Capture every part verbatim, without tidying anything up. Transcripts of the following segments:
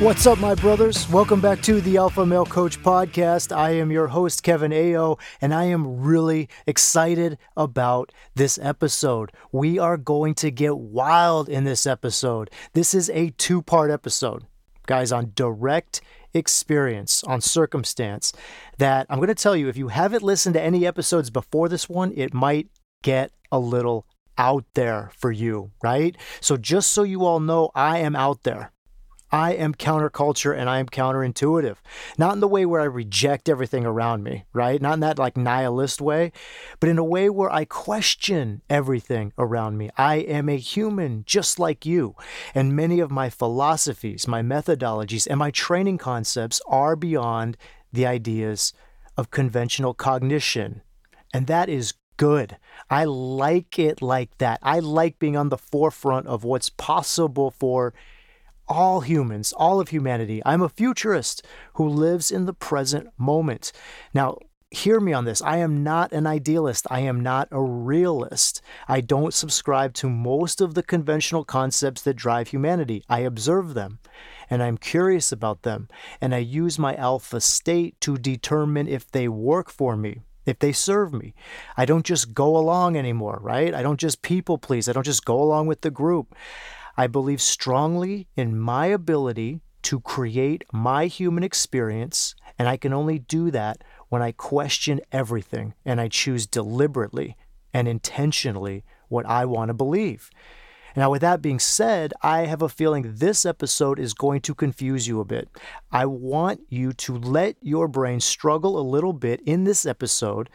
What's up, my brothers? Welcome back to the Alpha Male Coach Podcast. I am your host, Kevin Ayo, and I am really excited about this episode. We are going to get wild in this episode. This is a two-part episode, guys, on direct experience, on circumstance, that I'm going to tell you, if you haven't listened to any episodes before this one, it might get a little out there for you, right? So just so you all know, I am out there. I am counterculture and I am counterintuitive. Not in the way where I reject everything around me, right? Not in that like nihilist way, but in a way where I question everything around me. I am a human just like you. And many of my philosophies, my methodologies, and my training concepts are beyond the ideas of conventional cognition. And that is good. I like it like that. I like being on the forefront of what's possible for all humans, all of humanity. I'm a futurist who lives in the present moment. Now, hear me on this. I am not an idealist. I am not a realist. I don't subscribe to most of the conventional concepts that drive humanity. I observe them, and I'm curious about them, and I use my alpha state to determine if they work for me, if they serve me. I don't just go along anymore, right? I don't just people please. I don't just go along with the group. I believe strongly in my ability to create my human experience, and I can only do that when I question everything and I choose deliberately and intentionally what I want to believe. Now, with that being said, I have a feeling this episode is going to confuse you a bit. I want you to let your brain struggle a little bit in this episode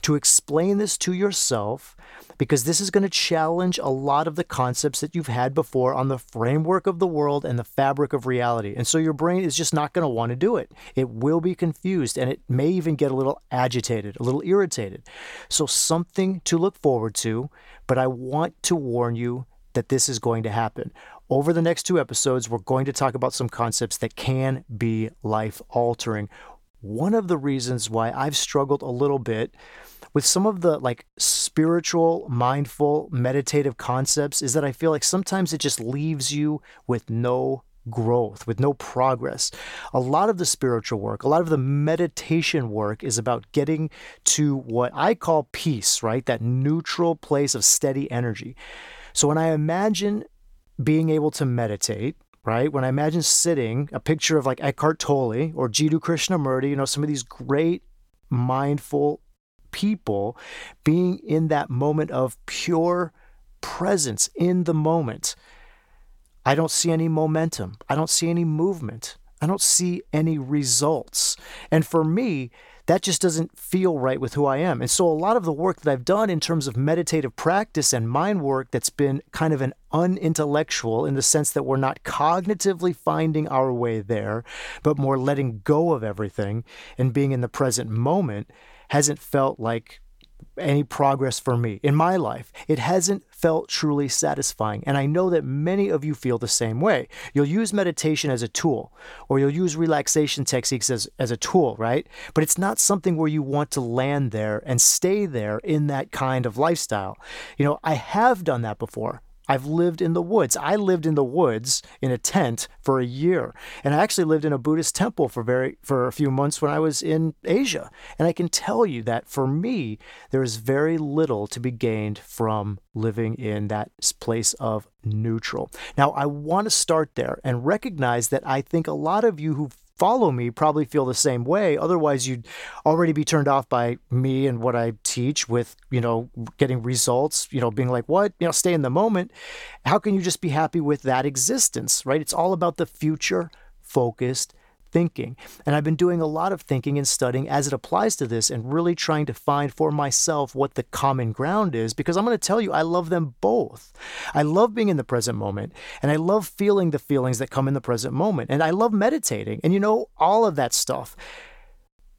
to explain this to yourself, because this is going to challenge a lot of the concepts that you've had before on the framework of the world and the fabric of reality. And so your brain is just not going to want to do it. It will be confused, and it may even get a little agitated, a little irritated. So something to look forward to, but I want to warn you that this is going to happen. Over the next two episodes, we're going to talk about some concepts that can be life-altering. One of the reasons why I've struggled a little bit with some of the like spiritual, mindful, meditative concepts is that I feel like sometimes it just leaves you with no growth, with no progress. A lot of the spiritual work, a lot of the meditation work is about getting to what I call peace, right? That neutral place of steady energy. So when I imagine being able to meditate, right? When I imagine sitting, a picture of like Eckhart Tolle or Jiddu Krishnamurti, you know, some of these great mindful people being in that moment of pure presence in the moment, I don't see any momentum. I don't see any movement. I don't see any results. And for me, that just doesn't feel right with who I am. And so a lot of the work that I've done in terms of meditative practice and mind work that's been kind of an unintellectual, in the sense that we're not cognitively finding our way there, but more letting go of everything and being in the present moment, hasn't felt like any progress for me in my life. It hasn't felt truly satisfying. And I know that many of you feel the same way. You'll use meditation as a tool, or you'll use relaxation techniques as, as a tool, right? But it's not something where you want to land there and stay there in that kind of lifestyle. You know, I have done that before. I've lived in the woods. I lived in the woods in a tent for a year. And I actually lived in a Buddhist temple for very for a few months when I was in Asia. And I can tell you that for me, there is very little to be gained from living in that place of neutral. Now, I want to start there and recognize that I think a lot of you who follow me probably feel the same way. Otherwise, you'd already be turned off by me and what I teach with, you know, getting results, you know, being like, what, you know, stay in the moment. How can you just be happy with that existence, right? It's all about the future focused thinking. And I've been doing a lot of thinking and studying as it applies to this and really trying to find for myself what the common ground is, because I'm going to tell you, I love them both. I love being in the present moment, and I love feeling the feelings that come in the present moment. And I love meditating and, you know, all of that stuff.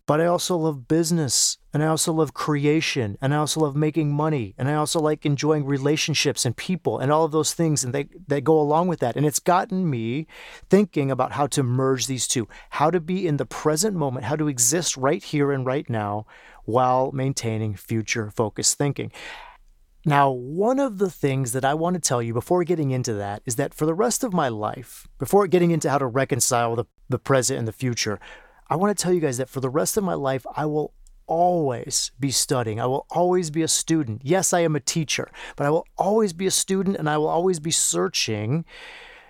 But I also love business, and I also love creation, and I also love making money, and I also like enjoying relationships and people and all of those things and they, they go along with that. And it's gotten me thinking about how to merge these two, how to be in the present moment, how to exist right here and right now while maintaining future-focused thinking. Now, one of the things that I want to tell you before getting into that is that for the rest of my life, before getting into how to reconcile the, the present and the future, I want to tell you guys that for the rest of my life, I will always be studying. I will always be a student. Yes, I am a teacher, but I will always be a student, and I will always be searching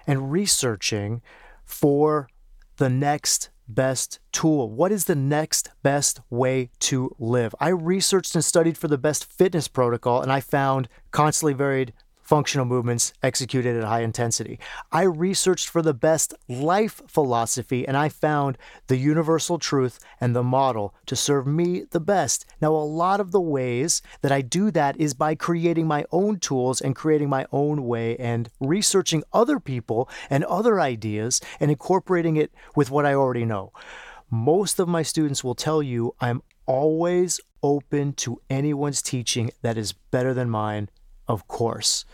and researching for the next best tool. What is the next best way to live? I researched and studied for the best fitness protocol, and I found constantly varied functional movements executed at high intensity. I researched for the best life philosophy, and I found the universal truth and the model to serve me the best. Now, a lot of the ways that I do that is by creating my own tools and creating my own way and researching other people and other ideas and incorporating it with what I already know. Most of my students will tell you I'm always open to anyone's teaching that is better than mine. Of course,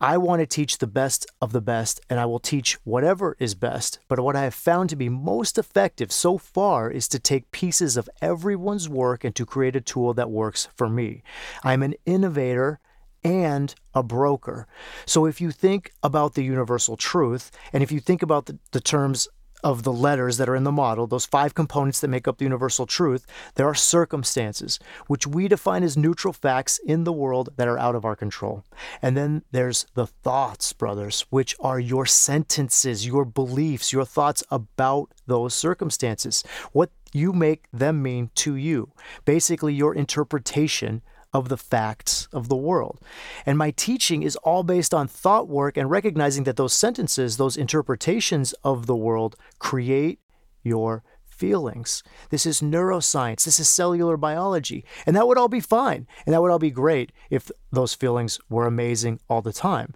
I want to teach the best of the best, and I will teach whatever is best. But what I have found to be most effective so far is to take pieces of everyone's work and to create a tool that works for me. I'm an innovator and a broker. So if you think about the universal truth, and if you think about the, the terms of the letters that are in the model, those five components that make up the universal truth, there are circumstances, which we define as neutral facts in the world that are out of our control. And then there's the thoughts, brothers, which are your sentences, your beliefs, your thoughts about those circumstances, what you make them mean to you, basically your interpretation of the facts of the world. And my teaching is all based on thought work and recognizing that those sentences, those interpretations of the world create your feelings. This is neuroscience. This is cellular biology. And that would all be fine. And that would all be great if those feelings were amazing all the time.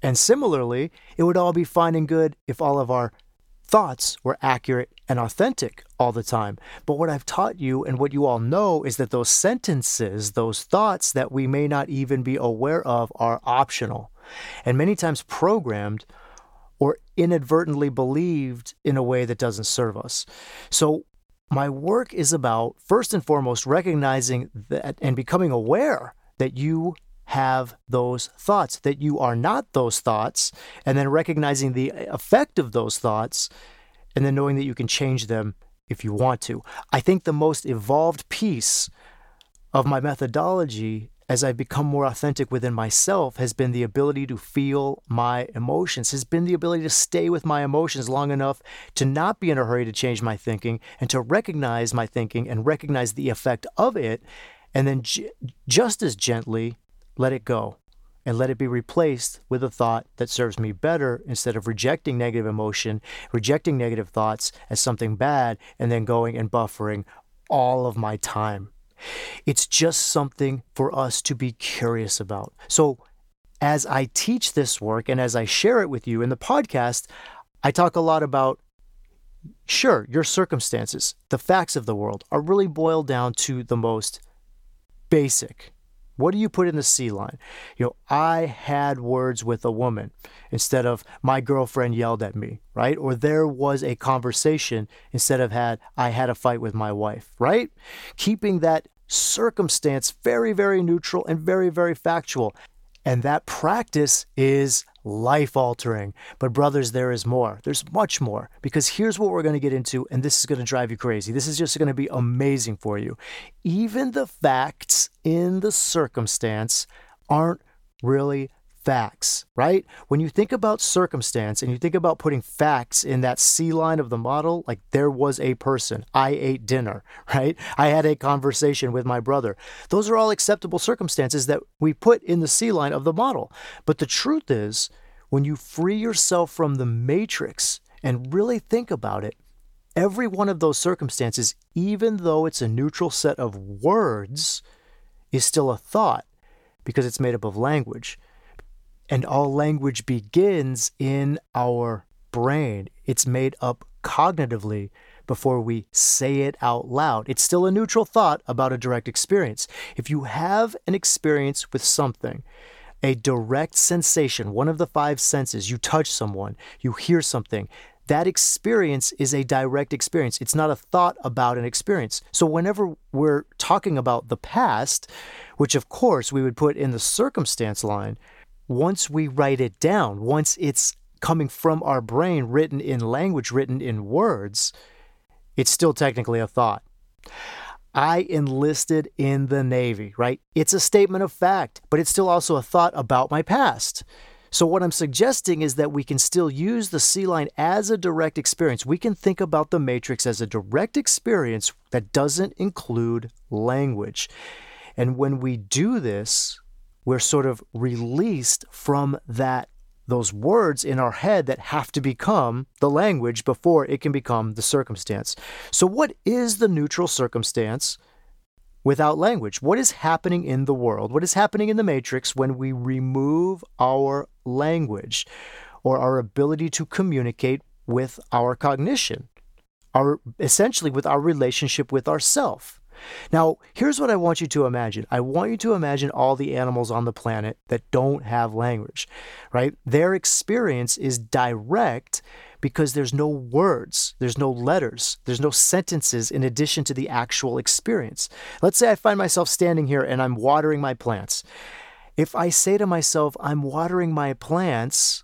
And similarly, it would all be fine and good if all of our thoughts were accurate and authentic all the time. But what I've taught you and what you all know is that those sentences, those thoughts that we may not even be aware of are optional and many times programmed or inadvertently believed in a way that doesn't serve us. So my work is about, first and foremost, recognizing that and becoming aware that you have those thoughts, that you are not those thoughts, and then recognizing the effect of those thoughts, and then knowing that you can change them if you want to. I think the most evolved piece of my methodology as I've become more authentic within myself has been the ability to feel my emotions, has been the ability to stay with my emotions long enough to not be in a hurry to change my thinking and to recognize my thinking and recognize the effect of it, and then j- just as gently let it go and let it be replaced with a thought that serves me better instead of rejecting negative emotion, rejecting negative thoughts as something bad, and then going and buffering all of my time. It's just something for us to be curious about. So as I teach this work and as I share it with you in the podcast, I talk a lot about, sure, your circumstances, the facts of the world are really boiled down to the most basic. What do you put in the C line? You know, I had words with a woman instead of my girlfriend yelled at me, right? Or there was a conversation instead of had I had a fight with my wife, right? Keeping that circumstance very, very neutral and very, very factual. And that practice is life-altering. But brothers, there is more. There's much more, because here's what we're going to get into, and this is going to drive you crazy. This is just going to be amazing for you. Even the facts in the circumstance aren't really facts, right? When you think about circumstance and you think about putting facts in that C line of the model, like there was a person, I ate dinner, right? I had a conversation with my brother. Those are all acceptable circumstances that we put in the C line of the model. But the truth is, when you free yourself from the matrix and really think about it, every one of those circumstances, even though it's a neutral set of words, is still a thought because it's made up of language. And all language begins in our brain. It's made up cognitively before we say it out loud. It's still a neutral thought about a direct experience. If you have an experience with something, a direct sensation, one of the five senses, you touch someone, you hear something, that experience is a direct experience. It's not a thought about an experience. So whenever we're talking about the past, which of course we would put in the circumstance line, once we write it down, once it's coming from our brain, written in language, written in words, it's still technically a thought. I enlisted in the Navy, right? It's a statement of fact, but it's still also a thought about my past. So what I'm suggesting is that we can still use the sea line as a direct experience. We can think about the matrix as a direct experience that doesn't include language. And when we do this, we're sort of released from that those words in our head that have to become the language before it can become the circumstance. So what is the neutral circumstance without language? What is happening in the world? What is happening in the matrix when we remove our language or our ability to communicate with our cognition, our essentially with our relationship with ourself? Now, here's what I want you to imagine. I want you to imagine all the animals on the planet that don't have language, right? Their experience is direct because there's no words, there's no letters, there's no sentences in addition to the actual experience. Let's say I find myself standing here and I'm watering my plants. If I say to myself, I'm watering my plants,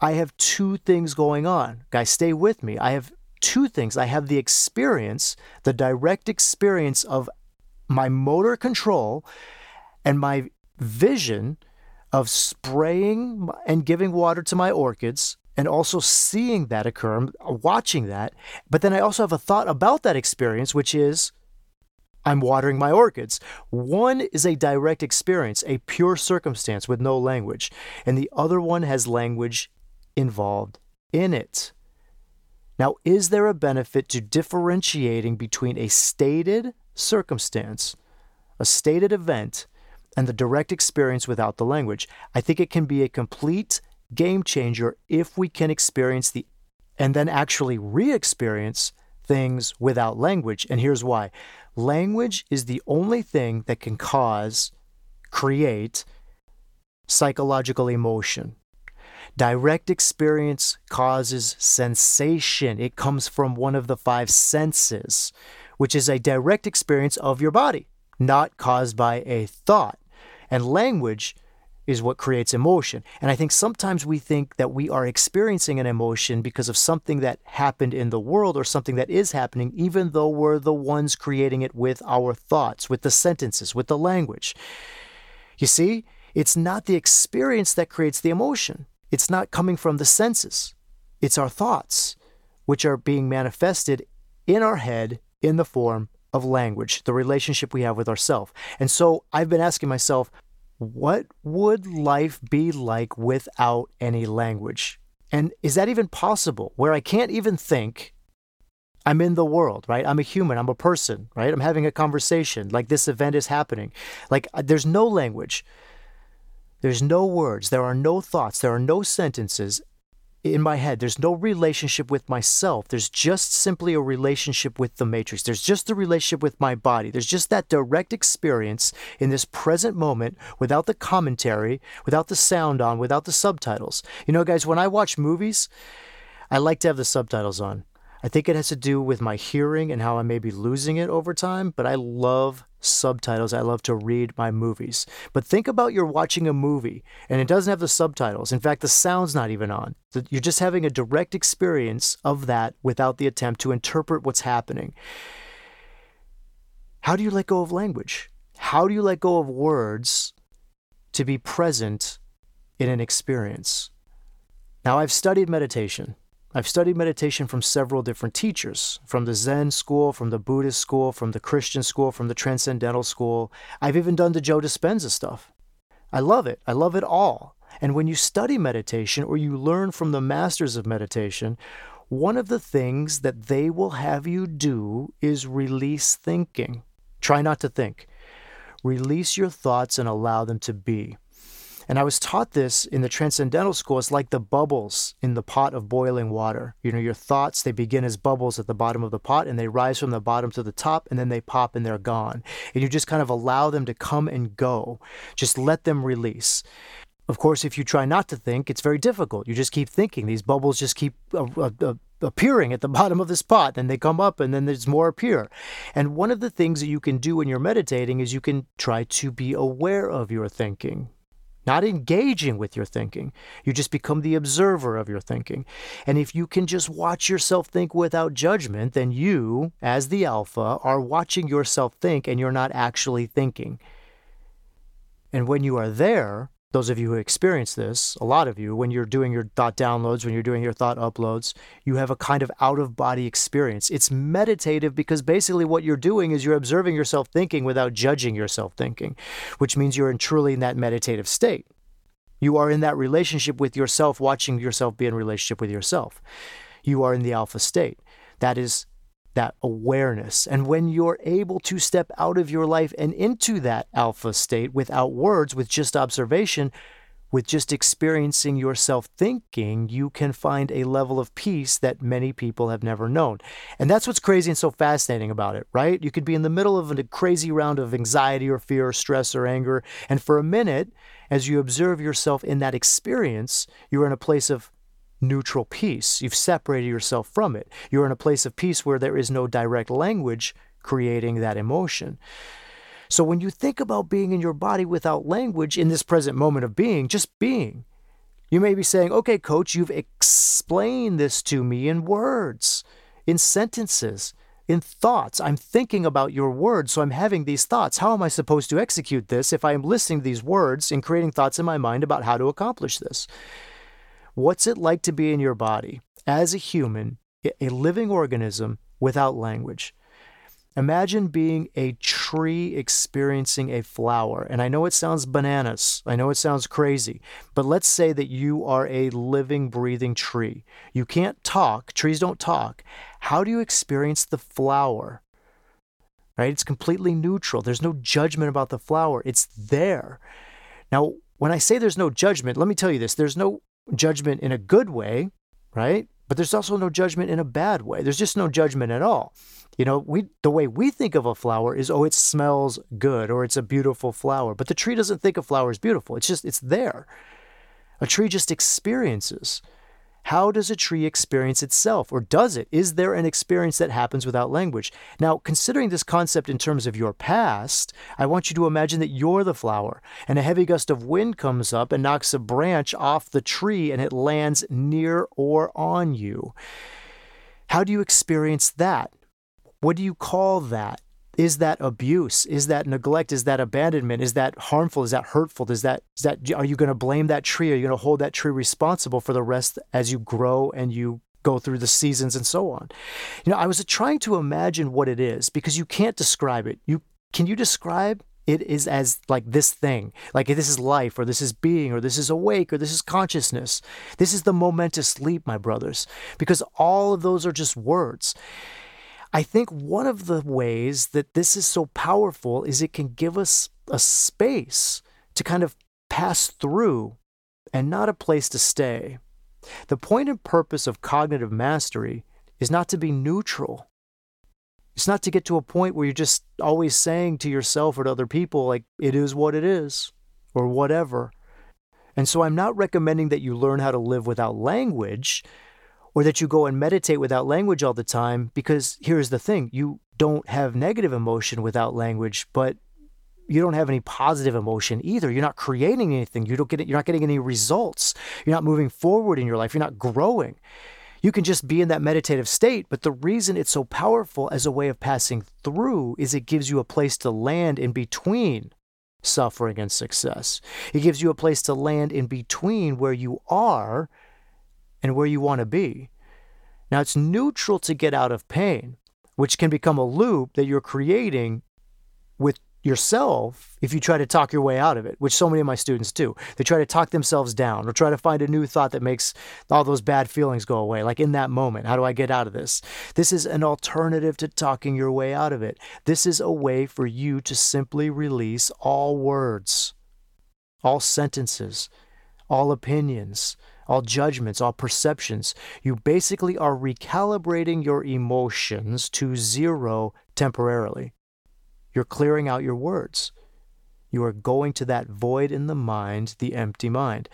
I have two things going on. Guys, stay with me. I have two things. I have the experience, the direct experience of my motor control and my vision of spraying and giving water to my orchids and also seeing that occur, watching that. But then I also have a thought about that experience, which is I'm watering my orchids. One is a direct experience, a pure circumstance with no language, and the other one has language involved in it. Now, is there a benefit to differentiating between a stated circumstance, a stated event, and the direct experience without the language? I think it can be a complete game changer if we can experience the and then actually re-experience things without language. And here's why. Language is the only thing that can cause, create psychological emotion. Direct experience causes sensation. It comes from one of the five senses, which is a direct experience of your body, not caused by a thought. And language is what creates emotion. And I think sometimes we think that we are experiencing an emotion because of something that happened in the world or something that is happening, even though we're the ones creating it with our thoughts, with the sentences, with the language. You see, it's not the experience that creates the emotion. It's not coming from the senses. It's our thoughts, which are being manifested in our head in the form of language, the relationship we have with ourselves. And so I've been asking myself, what would life be like without any language? And is that even possible? Where I can't even think, I'm in the world, right? I'm a human, I'm a person, right? I'm having a conversation, like this event is happening. Like there's no language. There's no words, there are no thoughts, there are no sentences in my head. There's no relationship with myself. There's just simply a relationship with the matrix. There's just the relationship with my body. There's just that direct experience in this present moment without the commentary, without the sound on, without the subtitles. You know, guys, when I watch movies, I like to have the subtitles on. I think it has to do with my hearing and how I may be losing it over time, but I love subtitles. I love to read my movies. But think about you're watching a movie and it doesn't have the subtitles. In fact, the sound's not even on. You're just having a direct experience of that without the attempt to interpret what's happening. How do you let go of language? How do you let go of words to be present in an experience? Now, I've studied meditation. I've studied meditation from several different teachers, from the Zen school, from the Buddhist school, from the Christian school, from the Transcendental school. I've even done the Joe Dispenza stuff. I love it. I love it all. And when you study meditation or you learn from the masters of meditation, one of the things that they will have you do is release thinking. Try not to think. Release your thoughts and allow them to be. And I was taught this in the transcendental school. It's like the bubbles in the pot of boiling water. You know, your thoughts, they begin as bubbles at the bottom of the pot, and they rise from the bottom to the top, and then they pop and they're gone. And you just kind of allow them to come and go. Just let them release. Of course, if you try not to think, it's very difficult. You just keep thinking. These bubbles just keep uh, uh, appearing at the bottom of this pot, then they come up, and then there's more appear. And one of the things that you can do when you're meditating is you can try to be aware of your thinking, not engaging with your thinking. You just become the observer of your thinking. And if you can just watch yourself think without judgment, then you, as the alpha, are watching yourself think, and you're not actually thinking. And when you are there, those of you who experience this, a lot of you, when you're doing your thought downloads, when you're doing your thought uploads, you have a kind of out-of-body experience. It's meditative because basically what you're doing is you're observing yourself thinking without judging yourself thinking, which means you're in truly in that meditative state. You are in that relationship with yourself, watching yourself be in relationship with yourself. You are in the alpha state. That is that awareness. And when you're able to step out of your life and into that alpha state without words, with just observation, with just experiencing yourself thinking, you can find a level of peace that many people have never known. And that's what's crazy and so fascinating about it, right? You could be in the middle of a crazy round of anxiety or fear or stress or anger. And for a minute, as you observe yourself in that experience, you're in a place of neutral peace. You've separated yourself from it. You're in a place of peace where there is no direct language creating that emotion. So when you think about being in your body without language in this present moment of being, just being, you may be saying, okay, coach, you've explained this to me in words, in sentences, in thoughts. I'm thinking about your words, so I'm having these thoughts. How am I supposed to execute this if I am listening to these words and creating thoughts in my mind about how to accomplish this? What's it like to be in your body as a human, a living organism without language? Imagine being a tree experiencing a flower. And I know it sounds bananas. I know it sounds crazy. But let's say that you are a living, breathing tree. You can't talk. Trees don't talk. How do you experience the flower? Right? It's completely neutral. There's no judgment about the flower. It's there. Now, when I say there's no judgment, let me tell you this. There's no judgment in a good way, right? But there's also no judgment in a bad way. There's just no judgment at all. You know, we the way we think of a flower is, oh, it smells good, or it's a beautiful flower. But the tree doesn't think a flower is beautiful. It's just, it's there. A tree just experiences. How does a tree experience itself, or does it? Is there an experience that happens without language? Now, considering this concept in terms of your past, I want you to imagine that you're the flower, and a heavy gust of wind comes up and knocks a branch off the tree, and it lands near or on you. How do you experience that? What do you call that? Is that abuse? Is that neglect? Is that abandonment? Is that harmful? Is that hurtful? Is that, is that, are you going to blame that tree? Are you going to hold that tree responsible for the rest as you grow and you go through the seasons and so on? You know, I was trying to imagine what it is, because you can't describe it. You can you describe it is as like this thing, like this is life, or this is being, or this is awake, or this is consciousness. This is the momentous leap, my brothers, because all of those are just words. I think one of the ways that this is so powerful is it can give us a space to kind of pass through and not a place to stay. The point and purpose of cognitive mastery is not to be neutral. It's not to get to a point where you're just always saying to yourself or to other people, like, it is what it is, or whatever. And so I'm not recommending that you learn how to live without language, or that you go and meditate without language all the time, because here's the thing, you don't have negative emotion without language, but you don't have any positive emotion either. You're not creating anything. You don't get it. You're not getting any results. You're not moving forward in your life. You're not growing. You can just be in that meditative state, but the reason it's so powerful as a way of passing through is it gives you a place to land in between suffering and success. It gives you a place to land in between where you are and where you want to be. Now, it's neutral to get out of pain, which can become a loop that you're creating with yourself if you try to talk your way out of it, which so many of my students do. They try to talk themselves down, or try to find a new thought that makes all those bad feelings go away, like in that moment. How do I get out of this? This is an alternative to talking your way out of it. This is a way for you to simply release all words, all sentences, all opinions, all judgments, all perceptions. You basically are recalibrating your emotions to zero temporarily. You're clearing out your words. You are going to that void in the mind, the empty mind.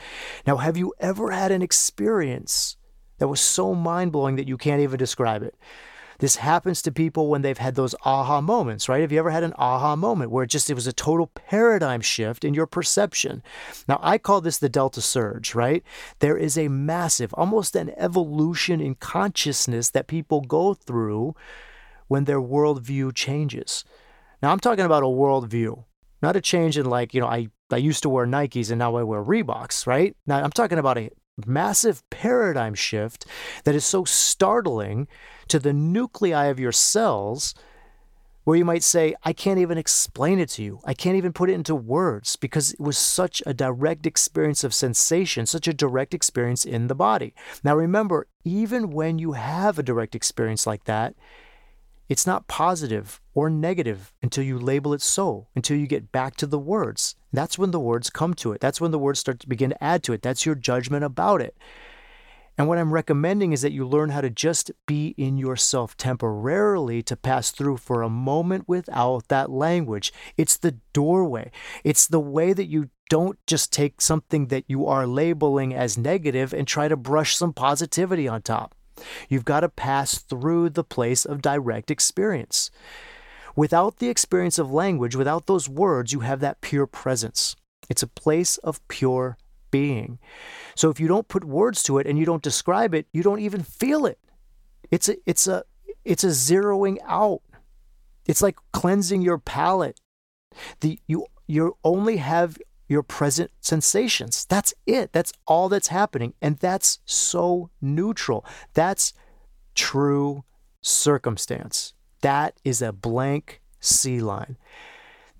Now, have you ever had an experience that was so mind-blowing that you can't even describe it? This happens to people when they've had those aha moments, right? Have you ever had an aha moment where it just, it was a total paradigm shift in your perception? Now, I call this the Delta Surge, right? There is a massive, almost an evolution in consciousness that people go through when their worldview changes. Now, I'm talking about a worldview, not a change in like, you know, I, I used to wear Nikes and now I wear Reeboks, right? Now, I'm talking about a massive paradigm shift that is so startling to the nuclei of your cells where you might say, I can't even explain it to you. I can't even put it into words because it was such a direct experience of sensation, such a direct experience in the body. Now, remember, even when you have a direct experience like that, it's not positive or negative until you label it so, until you get back to the words. That's when the words come to it. That's when the words start to begin to add to it. That's your judgment about it. And what I'm recommending is that you learn how to just be in yourself temporarily to pass through for a moment without that language. It's the doorway. It's the way that you don't just take something that you are labeling as negative and try to brush some positivity on top. You've got to pass through the place of direct experience. Without the experience of language, without those words, you have that pure presence. It's a place of pure being. So if you don't put words to it and you don't describe it, you don't even feel it. It's a, it's a, it's a zeroing out. It's like cleansing your palate. The, you, you only have your present sensations. That's it. That's all that's happening. And that's so neutral. That's true circumstance. That is a blank sea line.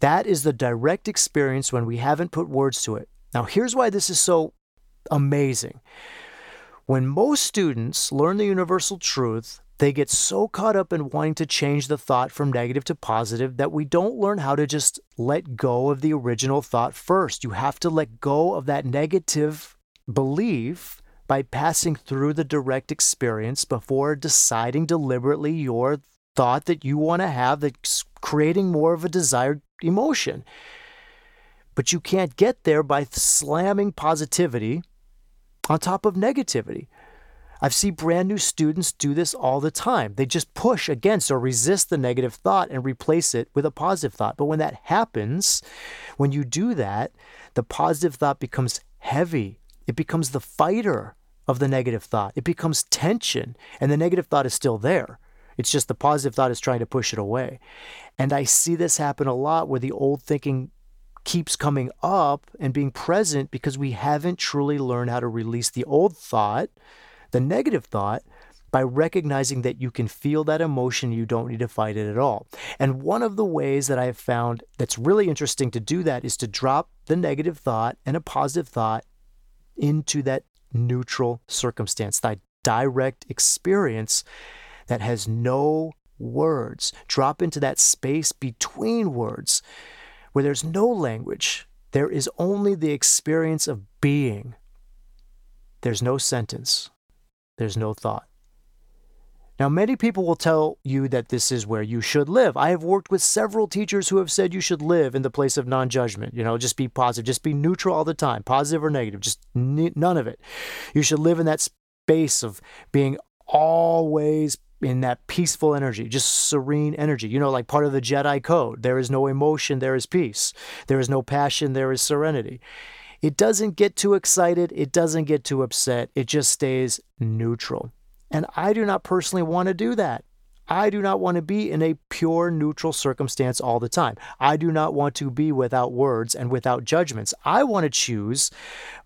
That is the direct experience when we haven't put words to it. Now, here's why this is so amazing. When most students learn the universal truth, they get so caught up in wanting to change the thought from negative to positive that we don't learn how to just let go of the original thought first. You have to let go of that negative belief by passing through the direct experience before deciding deliberately your thought that you want to have that's creating more of a desired emotion. But you can't get there by slamming positivity on top of negativity. I've seen brand new students do this all the time. They just push against or resist the negative thought and replace it with a positive thought. But when that happens, when you do that, the positive thought becomes heavy. It becomes the fighter of the negative thought. It becomes tension, and the negative thought is still there. It's just the positive thought is trying to push it away. And I see this happen a lot where the old thinking keeps coming up and being present because we haven't truly learned how to release the old thought, the negative thought, by recognizing that you can feel that emotion, you don't need to fight it at all. And one of the ways that I have found that's really interesting to do that is to drop the negative thought and a positive thought into that neutral circumstance, that direct experience that has no words. Drop into that space between words where there's no language. There is only the experience of being. There's no sentence. There's no thought. Now, many people will tell you that this is where you should live. I have worked with several teachers who have said you should live in the place of non-judgment. You know, just be positive, just be neutral all the time, positive or negative, just ne- none of it. You should live in that space of being always in that peaceful energy, just serene energy. You know, like part of the Jedi Code, there is no emotion, there is peace. There is no passion, there is serenity. It doesn't get too excited. It doesn't get too upset. It just stays neutral. And I do not personally want to do that. I do not want to be in a pure neutral circumstance all the time. I do not want to be without words and without judgments. I want to choose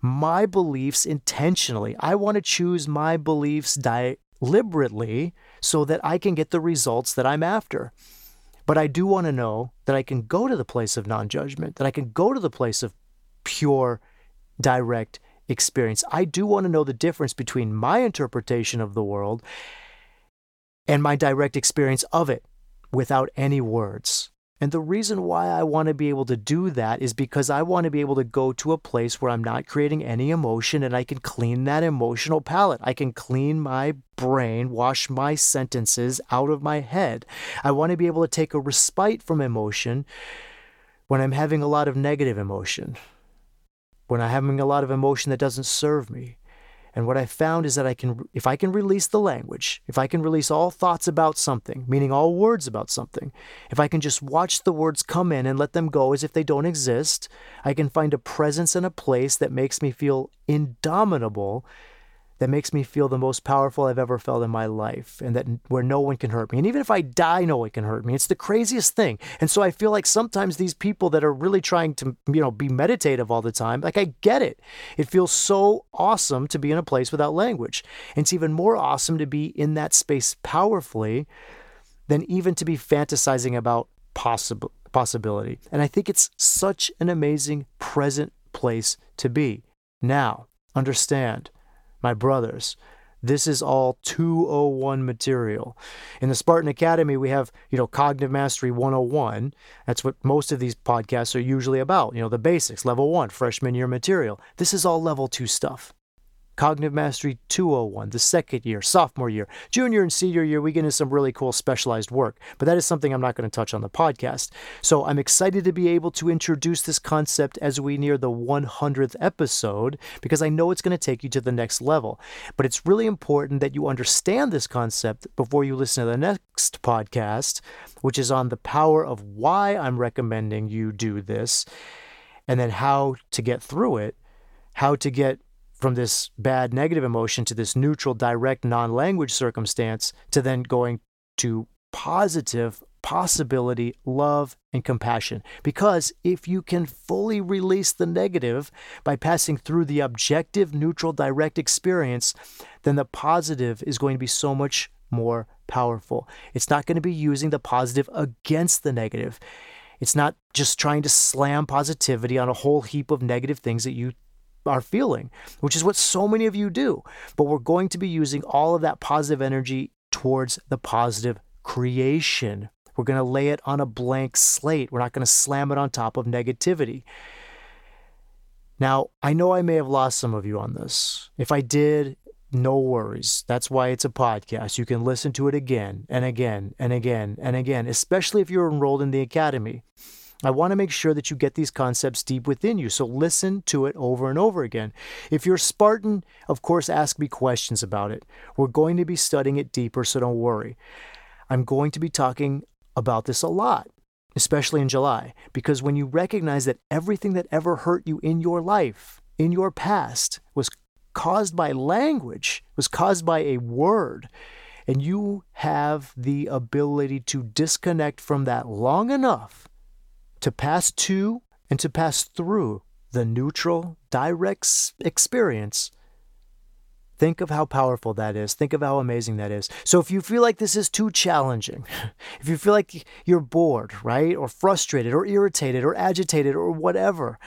my beliefs intentionally. I want to choose my beliefs deliberately so that I can get the results that I'm after. But I do want to know that I can go to the place of non-judgment, that I can go to the place of pure, direct experience. I do want to know the difference between my interpretation of the world and my direct experience of it without any words. And the reason why I want to be able to do that is because I want to be able to go to a place where I'm not creating any emotion and I can clean that emotional palette. I can clean my brain, wash my sentences out of my head. I want to be able to take a respite from emotion when I'm having a lot of negative emotion, when I'm having a lot of emotion that doesn't serve me. And what I found is that I can, if I can release the language, if I can release all thoughts about something, meaning all words about something, if I can just watch the words come in and let them go as if they don't exist, I can find a presence and a place that makes me feel indomitable, that makes me feel the most powerful I've ever felt in my life, and that where no one can hurt me. And even if I die, no one can hurt me. It's the craziest thing. And so I feel like sometimes these people that are really trying to, you know, be meditative all the time, like, I get it. It feels so awesome to be in a place without language. And it's even more awesome to be in that space powerfully than even to be fantasizing about possible possibility. And I think it's such an amazing present place to be. Now, understand, my brothers, this is all two oh one material. In the Spartan Academy, we have, you know, Cognitive Mastery one oh one. That's what most of these podcasts are usually about. You know, the basics, level one, freshman year material. This is all level two stuff. Cognitive Mastery two oh one, the second year, sophomore year, junior and senior year, we get into some really cool specialized work, but that is something I'm not going to touch on the podcast. So I'm excited to be able to introduce this concept as we near the one hundredth episode, because I know it's going to take you to the next level. But it's really important that you understand this concept before you listen to the next podcast, which is on the power of why I'm recommending you do this, and then how to get through it, how to get from this bad negative emotion to this neutral, direct, non-language circumstance, to then going to positive possibility, love, and compassion. Because if you can fully release the negative by passing through the objective, neutral, direct experience, then the positive is going to be so much more powerful. It's not going to be using the positive against the negative. It's not just trying to slam positivity on a whole heap of negative things that you are feeling, which is what so many of you do. But we're going to be using all of that positive energy towards the positive creation. We're going to lay it on a blank slate. We're not going to slam it on top of negativity. Now, I know I may have lost some of you on this. If I did, no worries. That's why it's a podcast. You can listen to it again and again and again and again, especially if you're enrolled in the Academy. I want to make sure that you get these concepts deep within you, so listen to it over and over again. If you're Spartan, of course, ask me questions about it. We're going to be studying it deeper, so don't worry. I'm going to be talking about this a lot, especially in July, because when you recognize that everything that ever hurt you in your life, in your past, was caused by language, was caused by a word, and you have the ability to disconnect from that long enough to pass to and to pass through the neutral, direct experience, think of how powerful that is. Think of how amazing that is. So if you feel like this is too challenging, if you feel like you're bored, right, or frustrated or irritated or agitated or whatever,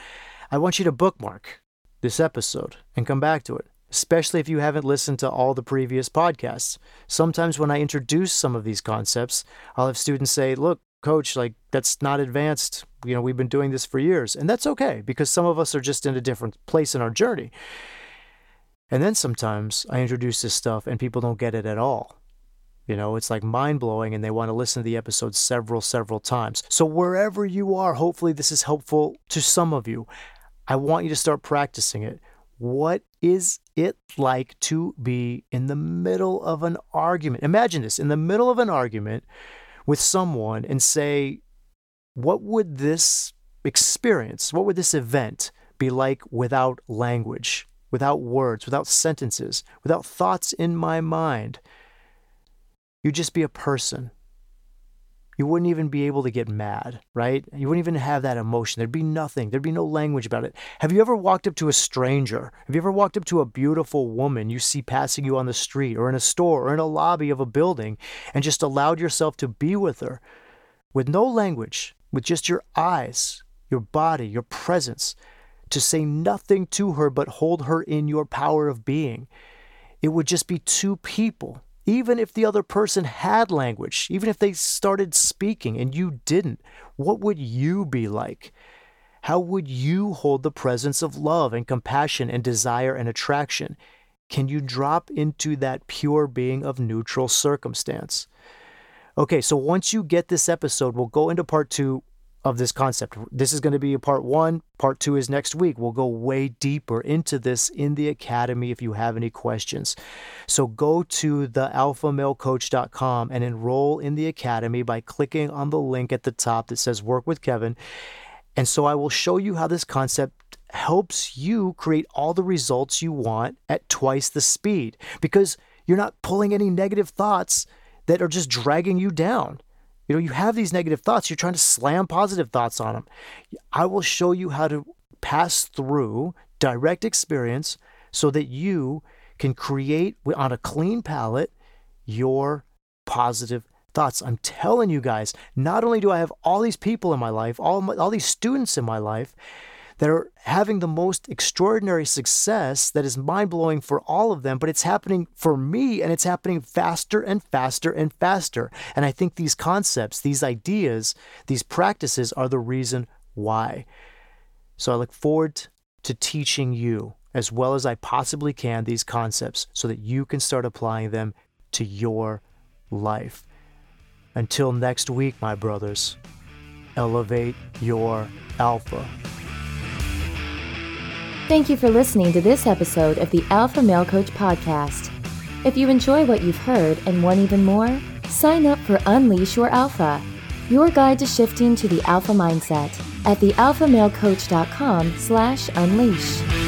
I want you to bookmark this episode and come back to it, especially if you haven't listened to all the previous podcasts. Sometimes when I introduce some of these concepts, I'll have students say, look, Coach, like, that's not advanced. You know, we've been doing this for years. And that's okay, because some of us are just in a different place in our journey. And then sometimes I introduce this stuff and people don't get it at all. You know, it's like mind-blowing, and they want to listen to the episode several, several times. So wherever you are, hopefully this is helpful to some of you. I want you to start practicing it. What is it like to be in the middle of an argument? Imagine this, in the middle of an argument with someone, and say, what would this experience, what would this event be like without language, without words, without sentences, without thoughts in my mind? You'd just be a person. You wouldn't even be able to get mad, right? You wouldn't even have that emotion. There'd be nothing. There'd be no language about it. Have you ever walked up to a stranger? Have you ever walked up to a beautiful woman you see passing you on the street or in a store or in a lobby of a building and just allowed yourself to be with her with no language, with just your eyes, your body, your presence, to say nothing to her but hold her in your power of being? It would just be two people Even if the other person had language, even if they started speaking and you didn't, what would you be like? How would you hold the presence of love and compassion and desire and attraction? Can you drop into that pure being of neutral circumstance? Okay, so once you get this episode, we'll go into part two of this concept. This is going to be a part one. Part two is next week. We'll go way deeper into this in the academy if you have any questions. So go to the alpha male coach dot com and enroll in the academy by clicking on the link at the top that says Work with Kevin. And so I will show you how this concept helps you create all the results you want at twice the speed, because you're not pulling any negative thoughts that are just dragging you down. You know, you have these negative thoughts, you're trying to slam positive thoughts on them. I will show you how to pass through direct experience so that you can create on a clean palette your positive thoughts. I'm telling you guys, not only do I have all these people in my life, all my, all these students in my life that are having the most extraordinary success that is mind-blowing for all of them, but it's happening for me, and it's happening faster and faster and faster. And I think these concepts, these ideas, these practices are the reason why. So I look forward to teaching you as well as I possibly can these concepts so that you can start applying them to your life. Until next week, my brothers, elevate your alpha. Thank you for listening to this episode of the Alpha Male Coach Podcast. If you enjoy what you've heard and want even more, sign up for Unleash Your Alpha, your guide to shifting to the alpha mindset at the alpha male coach dot com slash unleash.